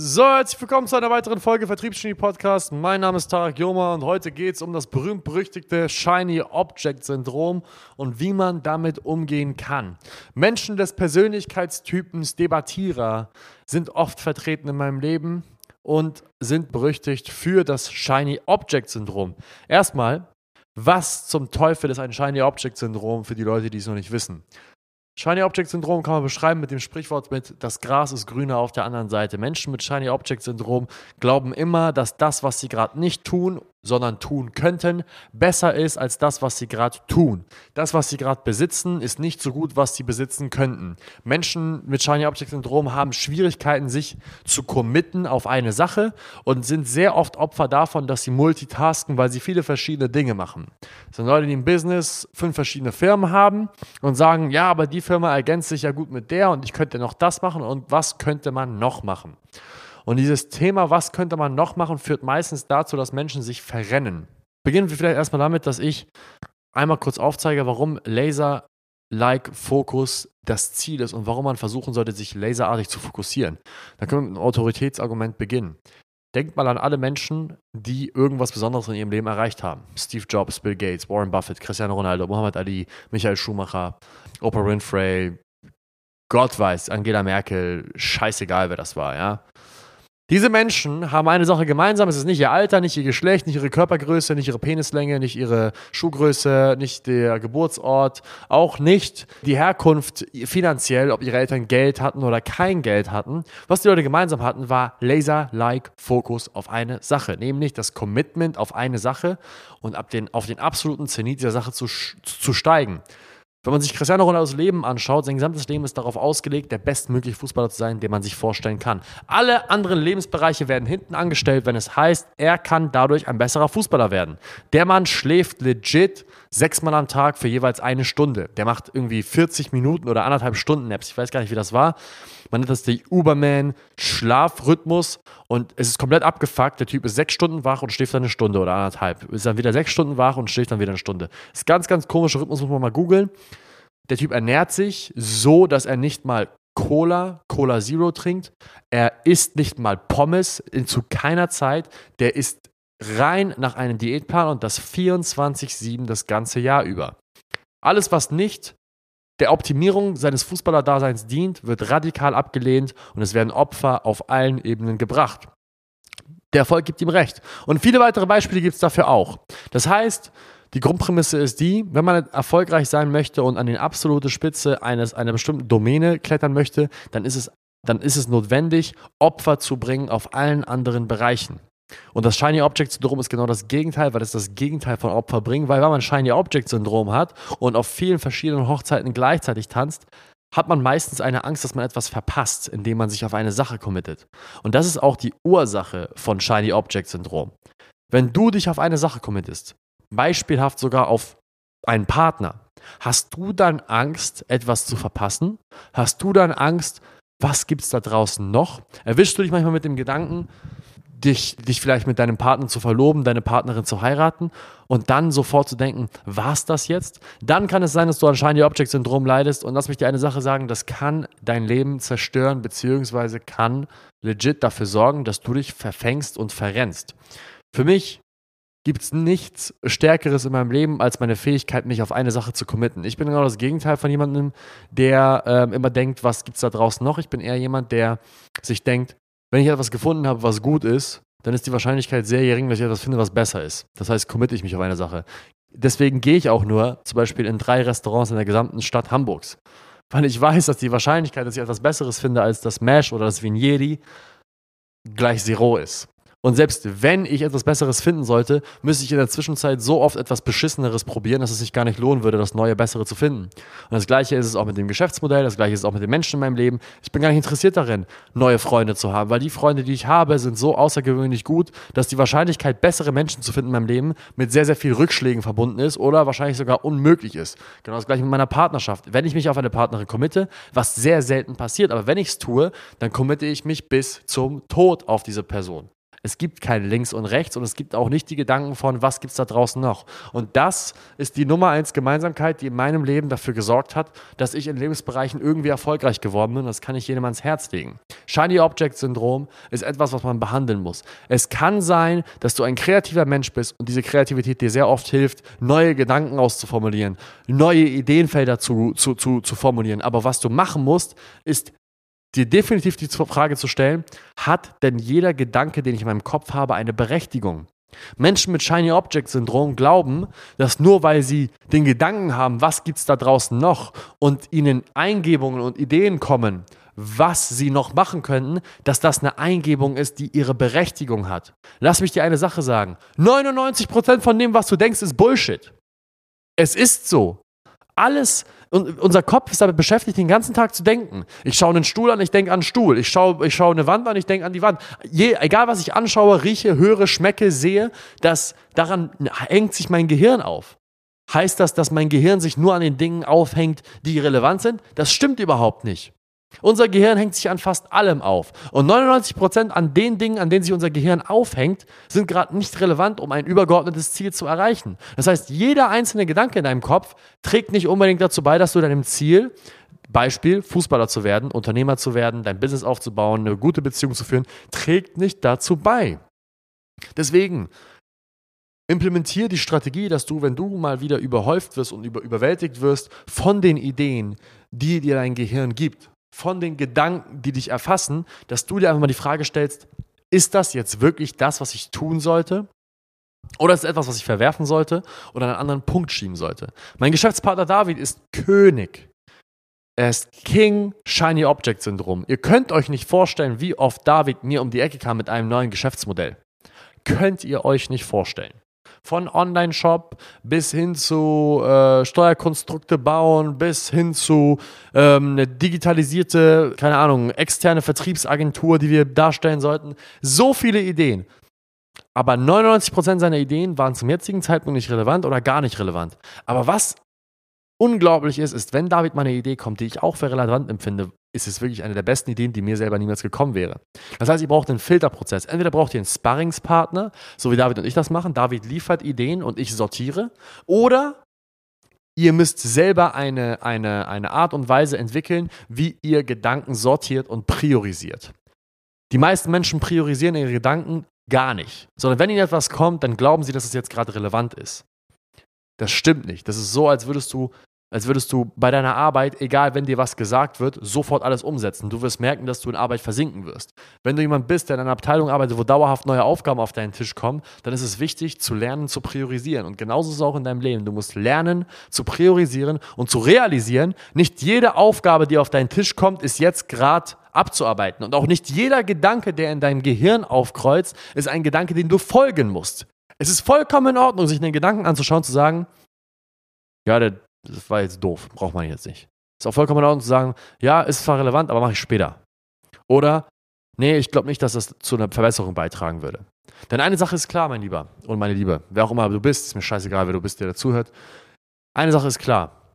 So, herzlich willkommen zu einer weiteren Folge Vertriebsgenie-Podcast. Mein Name ist Tarak Joma und heute geht es um das berühmt-berüchtigte Shiny-Object-Syndrom und wie man damit umgehen kann. Menschen des Persönlichkeitstypens Debattierer sind oft vertreten in meinem Leben und sind berüchtigt für das Shiny-Object-Syndrom. Erstmal, was zum Teufel ist ein Shiny-Object-Syndrom für die Leute, die es noch nicht wissen? Shiny-Object-Syndrom kann man beschreiben mit dem Sprichwort mit das Gras ist grüner auf der anderen Seite. Menschen mit Shiny-Object-Syndrom glauben immer, dass das, was sie gerade nicht tun, sondern tun könnten, besser ist als das, was sie gerade tun. Das, was sie gerade besitzen, ist nicht so gut, was sie besitzen könnten. Menschen mit Shiny-Object-Syndrom haben Schwierigkeiten, sich zu committen auf eine Sache und sind sehr oft Opfer davon, dass sie multitasken, weil sie viele verschiedene Dinge machen. Das sind Leute, die im Business 5 verschiedene Firmen haben und sagen, ja, aber die Firma ergänzt sich ja gut mit der und ich könnte noch das machen und was könnte man noch machen? Und dieses Thema, was könnte man noch machen, führt meistens dazu, dass Menschen sich verrennen. Beginnen wir vielleicht erstmal damit, dass ich einmal kurz aufzeige, warum Laser-like-Fokus das Ziel ist und warum man versuchen sollte, sich laserartig zu fokussieren. Dann können wir mit einem Autoritätsargument beginnen. Denkt mal an alle Menschen, die irgendwas Besonderes in ihrem Leben erreicht haben. Steve Jobs, Bill Gates, Warren Buffett, Cristiano Ronaldo, Muhammad Ali, Michael Schumacher, Oprah Winfrey, Gott weiß, Angela Merkel, scheißegal, wer das war, ja. Diese Menschen haben eine Sache gemeinsam, es ist nicht ihr Alter, nicht ihr Geschlecht, nicht ihre Körpergröße, nicht ihre Penislänge, nicht ihre Schuhgröße, nicht der Geburtsort, auch nicht die Herkunft finanziell, ob ihre Eltern Geld hatten oder kein Geld hatten. Was die Leute gemeinsam hatten, war Laser-like-Fokus auf eine Sache, nämlich das Commitment auf eine Sache und auf den absoluten Zenit dieser Sache zu steigen. Wenn man sich Cristiano Ronaldos Leben anschaut, sein gesamtes Leben ist darauf ausgelegt, der bestmögliche Fußballer zu sein, den man sich vorstellen kann. Alle anderen Lebensbereiche werden hinten angestellt, wenn es heißt, er kann dadurch ein besserer Fußballer werden. Der Mann schläft legit 6-mal am Tag für jeweils 1 Stunde. Der macht irgendwie 40 Minuten oder 1,5 Stunden Naps. Ich weiß gar nicht, wie das war. Man nennt das den Uberman-Schlafrhythmus und es ist komplett abgefuckt. Der Typ ist 6 Stunden wach und schläft dann 1 Stunde oder 1,5. Ist dann wieder 6 Stunden wach und schläft dann wieder 1 Stunde. Ist ganz, ganz komischer Rhythmus, muss man mal googeln. Der Typ ernährt sich so, dass er nicht mal Cola Zero trinkt. Er isst nicht mal Pommes zu keiner Zeit. Der isst rein nach einem Diätplan und das 24/7 das ganze Jahr über. Alles, was nicht der Optimierung seines Fußballerdaseins dient, wird radikal abgelehnt und es werden Opfer auf allen Ebenen gebracht. Der Erfolg gibt ihm recht. Und viele weitere Beispiele gibt es dafür auch. Das heißt, die Grundprämisse ist die, wenn man erfolgreich sein möchte und an die absolute Spitze einer bestimmten Domäne klettern möchte, dann ist es notwendig, Opfer zu bringen auf allen anderen Bereichen. Und das Shiny-Object-Syndrom ist genau das Gegenteil, weil es das Gegenteil von Opfer bringt, weil wenn man Shiny-Object-Syndrom hat und auf vielen verschiedenen Hochzeiten gleichzeitig tanzt, hat man meistens eine Angst, dass man etwas verpasst, indem man sich auf eine Sache committet. Und das ist auch die Ursache von Shiny-Object-Syndrom. Wenn du dich auf eine Sache committest, beispielhaft sogar auf einen Partner, hast du dann Angst, etwas zu verpassen? Hast du dann Angst, was gibt's da draußen noch? Erwischst du dich manchmal mit dem Gedanken, dich vielleicht mit deinem Partner zu verloben, deine Partnerin zu heiraten und dann sofort zu denken, war's das jetzt? Dann kann es sein, dass du an Shiny-Object-Syndrom leidest und lass mich dir eine Sache sagen, das kann dein Leben zerstören beziehungsweise kann legit dafür sorgen, dass du dich verfängst und verrennst. Für mich gibt es nichts Stärkeres in meinem Leben als meine Fähigkeit, mich auf eine Sache zu committen. Ich bin genau das Gegenteil von jemandem, der immer denkt, was gibt's da draußen noch? Ich bin eher jemand, der sich denkt, wenn ich etwas gefunden habe, was gut ist, dann ist die Wahrscheinlichkeit sehr gering, dass ich etwas finde, was besser ist. Das heißt, committe ich mich auf eine Sache. Deswegen gehe ich auch nur zum Beispiel in 3 Restaurants in der gesamten Stadt Hamburgs. Weil ich weiß, dass die Wahrscheinlichkeit, dass ich etwas Besseres finde als das Mash oder das Vigneri, gleich 0 ist. Und selbst wenn ich etwas Besseres finden sollte, müsste ich in der Zwischenzeit so oft etwas Beschisseneres probieren, dass es sich gar nicht lohnen würde, das neue, bessere zu finden. Und das Gleiche ist es auch mit dem Geschäftsmodell, das Gleiche ist es auch mit den Menschen in meinem Leben. Ich bin gar nicht interessiert darin, neue Freunde zu haben, weil die Freunde, die ich habe, sind so außergewöhnlich gut, dass die Wahrscheinlichkeit, bessere Menschen zu finden in meinem Leben, mit sehr, sehr viel Rückschlägen verbunden ist oder wahrscheinlich sogar unmöglich ist. Genau das Gleiche mit meiner Partnerschaft. Wenn ich mich auf eine Partnerin committe, was sehr selten passiert, aber wenn ich es tue, dann committe ich mich bis zum Tod auf diese Person. Es gibt kein Links und Rechts und es gibt auch nicht die Gedanken von, was gibt es da draußen noch. Und das ist die Nummer 1 Gemeinsamkeit, die in meinem Leben dafür gesorgt hat, dass ich in Lebensbereichen irgendwie erfolgreich geworden bin. Und das kann ich jedem ans Herz legen. Shiny-Object-Syndrom ist etwas, was man behandeln muss. Es kann sein, dass du ein kreativer Mensch bist und diese Kreativität dir sehr oft hilft, neue Gedanken auszuformulieren, neue Ideenfelder zu formulieren. Aber was du machen musst, ist dir definitiv die Frage zu stellen, hat denn jeder Gedanke, den ich in meinem Kopf habe, eine Berechtigung? Menschen mit Shiny-Object-Syndrom glauben, dass nur weil sie den Gedanken haben, was gibt es da draußen noch, und ihnen Eingebungen und Ideen kommen, was sie noch machen könnten, dass das eine Eingebung ist, die ihre Berechtigung hat. Lass mich dir eine Sache sagen. 99% von dem, was du denkst, ist Bullshit. Es ist so. Alles, und unser Kopf ist damit beschäftigt, den ganzen Tag zu denken. Ich schaue einen Stuhl an, ich denke an den Stuhl. Ich schaue eine Wand an, ich denke an die Wand. Egal, was ich anschaue, rieche, höre, schmecke, sehe, daran hängt sich mein Gehirn auf. Heißt das, dass mein Gehirn sich nur an den Dingen aufhängt, die relevant sind? Das stimmt überhaupt nicht. Unser Gehirn hängt sich an fast allem auf. Und 99% an den Dingen, an denen sich unser Gehirn aufhängt, sind gerade nicht relevant, um ein übergeordnetes Ziel zu erreichen. Das heißt, jeder einzelne Gedanke in deinem Kopf trägt nicht unbedingt dazu bei, dass du deinem Ziel, Beispiel Fußballer zu werden, Unternehmer zu werden, dein Business aufzubauen, eine gute Beziehung zu führen, trägt nicht dazu bei. Deswegen implementiere die Strategie, dass du, wenn du mal wieder überhäuft wirst und überwältigt wirst von den Ideen, die dir dein Gehirn gibt, von den Gedanken, die dich erfassen, dass du dir einfach mal die Frage stellst, ist das jetzt wirklich das, was ich tun sollte? Oder ist es etwas, was ich verwerfen sollte oder an einen anderen Punkt schieben sollte? Mein Geschäftspartner David ist König. Er ist King Shiny-Object-Syndrom. Ihr könnt euch nicht vorstellen, wie oft David mir um die Ecke kam mit einem neuen Geschäftsmodell. Könnt ihr euch nicht vorstellen. Von Online-Shop bis hin zu Steuerkonstrukte bauen, bis hin zu eine digitalisierte, keine Ahnung, externe Vertriebsagentur, die wir darstellen sollten. So viele Ideen. Aber 99% seiner Ideen waren zum jetzigen Zeitpunkt nicht relevant oder gar nicht relevant. Aber was unglaublich ist, wenn David mal eine Idee kommt, die ich auch für relevant empfinde, ist es wirklich eine der besten Ideen, die mir selber niemals gekommen wäre. Das heißt, ihr braucht einen Filterprozess. Entweder braucht ihr einen Sparringspartner, so wie David und ich das machen. David liefert Ideen und ich sortiere. Oder ihr müsst selber eine Art und Weise entwickeln, wie ihr Gedanken sortiert und priorisiert. Die meisten Menschen priorisieren ihre Gedanken gar nicht. Sondern wenn ihnen etwas kommt, dann glauben sie, dass es jetzt gerade relevant ist. Das stimmt nicht. Das ist so, als würdest du bei deiner Arbeit, egal wenn dir was gesagt wird, sofort alles umsetzen. Du wirst merken, dass du in Arbeit versinken wirst. Wenn du jemand bist, der in einer Abteilung arbeitet, wo dauerhaft neue Aufgaben auf deinen Tisch kommen, dann ist es wichtig, zu lernen, zu priorisieren. Und genauso ist es auch in deinem Leben. Du musst lernen, zu priorisieren und zu realisieren, nicht jede Aufgabe, die auf deinen Tisch kommt, ist jetzt gerade abzuarbeiten. Und auch nicht jeder Gedanke, der in deinem Gehirn aufkreuzt, ist ein Gedanke, dem du folgen musst. Es ist vollkommen in Ordnung, sich einen Gedanken anzuschauen, zu sagen, ja, das war jetzt doof, braucht man jetzt nicht. Ist auch vollkommen in Ordnung zu sagen, ja, ist zwar relevant, aber mache ich später. Oder, nee, ich glaube nicht, dass das zu einer Verbesserung beitragen würde. Denn eine Sache ist klar, mein Lieber und meine Liebe, wer auch immer du bist, ist mir scheißegal, wer du bist, der dazuhört. Eine Sache ist klar.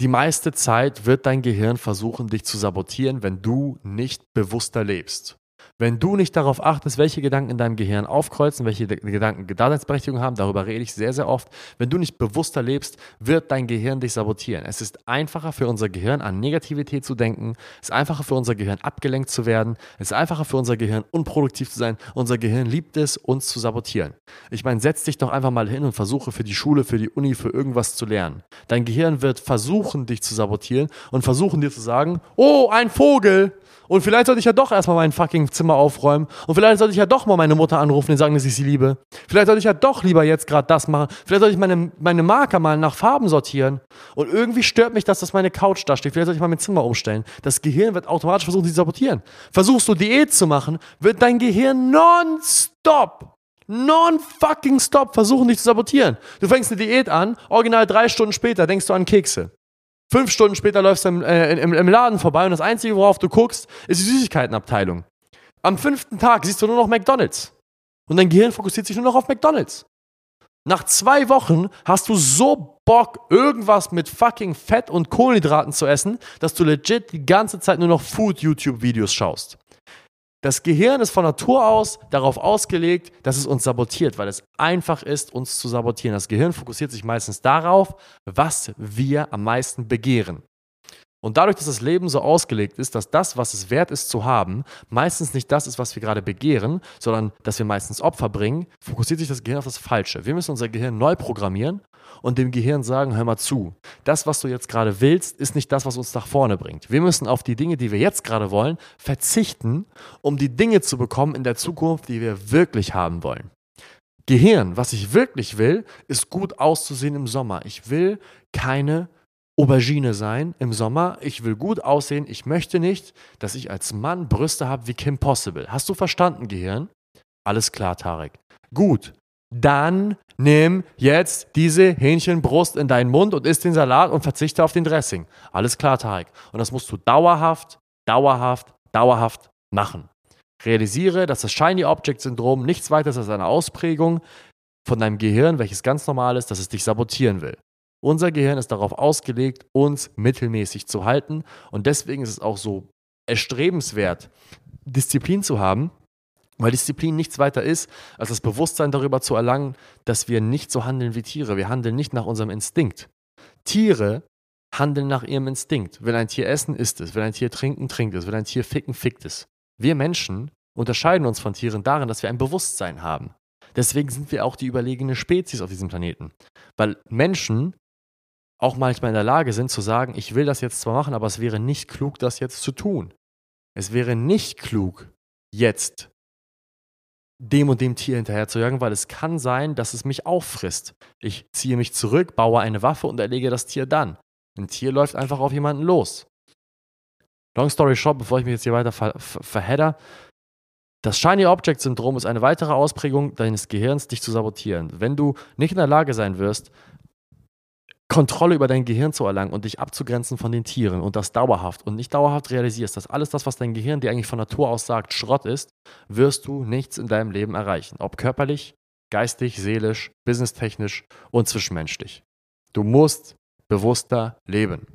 Die meiste Zeit wird dein Gehirn versuchen, dich zu sabotieren, wenn du nicht bewusster lebst. Wenn du nicht darauf achtest, welche Gedanken in deinem Gehirn aufkreuzen, welche Gedanken Daseinsberechtigung haben, darüber rede ich sehr, sehr oft. Wenn du nicht bewusster lebst, wird dein Gehirn dich sabotieren. Es ist einfacher für unser Gehirn, an Negativität zu denken. Es ist einfacher für unser Gehirn, abgelenkt zu werden. Es ist einfacher für unser Gehirn, unproduktiv zu sein. Unser Gehirn liebt es, uns zu sabotieren. Ich meine, setz dich doch einfach mal hin und versuche für die Schule, für die Uni, für irgendwas zu lernen. Dein Gehirn wird versuchen, dich zu sabotieren und versuchen, dir zu sagen, oh, ein Vogel! Und vielleicht sollte ich ja doch erstmal mein fucking Zimmer aufräumen. Und vielleicht sollte ich ja doch mal meine Mutter anrufen und sagen, dass ich sie liebe. Vielleicht sollte ich ja doch lieber jetzt gerade das machen. Vielleicht sollte ich meine Marker mal nach Farben sortieren. Und irgendwie stört mich das, dass meine Couch da steht. Vielleicht sollte ich mal mein Zimmer umstellen. Das Gehirn wird automatisch versuchen, sie zu sabotieren. Versuchst du Diät zu machen, wird dein Gehirn nonstop, non-fucking-stop versuchen, dich zu sabotieren. Du fängst eine Diät an, original 3 Stunden später denkst du an Kekse. 5 Stunden später läufst du im Laden vorbei und das Einzige, worauf du guckst, ist die Süßigkeitenabteilung. Am 5. Tag siehst du nur noch McDonald's. Und dein Gehirn fokussiert sich nur noch auf McDonald's. Nach 2 Wochen hast du so Bock, irgendwas mit fucking Fett und Kohlenhydraten zu essen, dass du legit die ganze Zeit nur noch Food-YouTube-Videos schaust. Das Gehirn ist von Natur aus darauf ausgelegt, dass es uns sabotiert, weil es einfach ist, uns zu sabotieren. Das Gehirn fokussiert sich meistens darauf, was wir am meisten begehren. Und dadurch, dass das Leben so ausgelegt ist, dass das, was es wert ist zu haben, meistens nicht das ist, was wir gerade begehren, sondern dass wir meistens Opfer bringen, fokussiert sich das Gehirn auf das Falsche. Wir müssen unser Gehirn neu programmieren und dem Gehirn sagen, hör mal zu, das, was du jetzt gerade willst, ist nicht das, was uns nach vorne bringt. Wir müssen auf die Dinge, die wir jetzt gerade wollen, verzichten, um die Dinge zu bekommen in der Zukunft, die wir wirklich haben wollen. Gehirn, was ich wirklich will, ist gut auszusehen im Sommer. Ich will keine Aubergine sein im Sommer, ich will gut aussehen, ich möchte nicht, dass ich als Mann Brüste habe wie Kim Possible. Hast du verstanden, Gehirn? Alles klar, Tarek. Gut, dann nimm jetzt diese Hähnchenbrust in deinen Mund und isst den Salat und verzichte auf den Dressing. Alles klar, Tarek. Und das musst du dauerhaft machen. Realisiere, dass das Shiny-Object-Syndrom nichts weiter ist als eine Ausprägung von deinem Gehirn, welches ganz normal ist, dass es dich sabotieren will. Unser Gehirn ist darauf ausgelegt, uns mittelmäßig zu halten, und deswegen ist es auch so erstrebenswert, Disziplin zu haben, weil Disziplin nichts weiter ist, als das Bewusstsein darüber zu erlangen, dass wir nicht so handeln wie Tiere. Wir handeln nicht nach unserem Instinkt. Tiere handeln nach ihrem Instinkt. Wenn ein Tier essen, isst es. Wenn ein Tier trinken, trinkt es. Wenn ein Tier ficken, fickt es. Wir Menschen unterscheiden uns von Tieren darin, dass wir ein Bewusstsein haben. Deswegen sind wir auch die überlegene Spezies auf diesem Planeten. Weil Menschen auch manchmal in der Lage sind zu sagen, ich will das jetzt zwar machen, aber es wäre nicht klug, das jetzt zu tun. Es wäre nicht klug, jetzt dem und dem Tier hinterherzujagen, weil es kann sein, dass es mich auffrisst. Ich ziehe mich zurück, baue eine Waffe und erlege das Tier dann. Ein Tier läuft einfach auf jemanden los. Long story short, bevor ich mich jetzt hier weiter verhedder, das Shiny-Object-Syndrom ist eine weitere Ausprägung deines Gehirns, dich zu sabotieren. Wenn du nicht in der Lage sein wirst, Kontrolle über dein Gehirn zu erlangen und dich abzugrenzen von den Tieren und das dauerhaft und nicht dauerhaft realisierst, dass alles das, was dein Gehirn dir eigentlich von Natur aus sagt, Schrott ist, wirst du nichts in deinem Leben erreichen. Ob körperlich, geistig, seelisch, businesstechnisch und zwischenmenschlich. Du musst bewusster leben.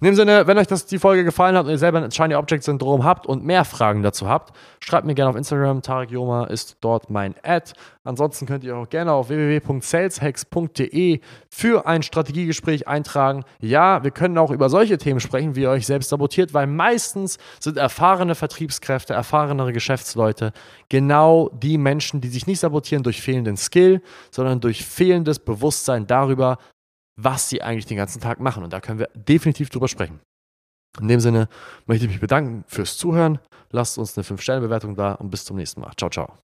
In dem Sinne, wenn euch die Folge gefallen hat und ihr selber ein Shiny-Object-Syndrom habt und mehr Fragen dazu habt, schreibt mir gerne auf Instagram, Tarak Joma ist dort mein Ad. Ansonsten könnt ihr auch gerne auf www.saleshacks.de für ein Strategiegespräch eintragen. Ja, wir können auch über solche Themen sprechen, wie ihr euch selbst sabotiert, weil meistens sind erfahrene Vertriebskräfte, erfahrenere Geschäftsleute genau die Menschen, die sich nicht sabotieren durch fehlenden Skill, sondern durch fehlendes Bewusstsein darüber, was sie eigentlich den ganzen Tag machen. Und da können wir definitiv drüber sprechen. In dem Sinne möchte ich mich bedanken fürs Zuhören. Lasst uns eine 5-Sterne-Bewertung da und bis zum nächsten Mal. Ciao, ciao.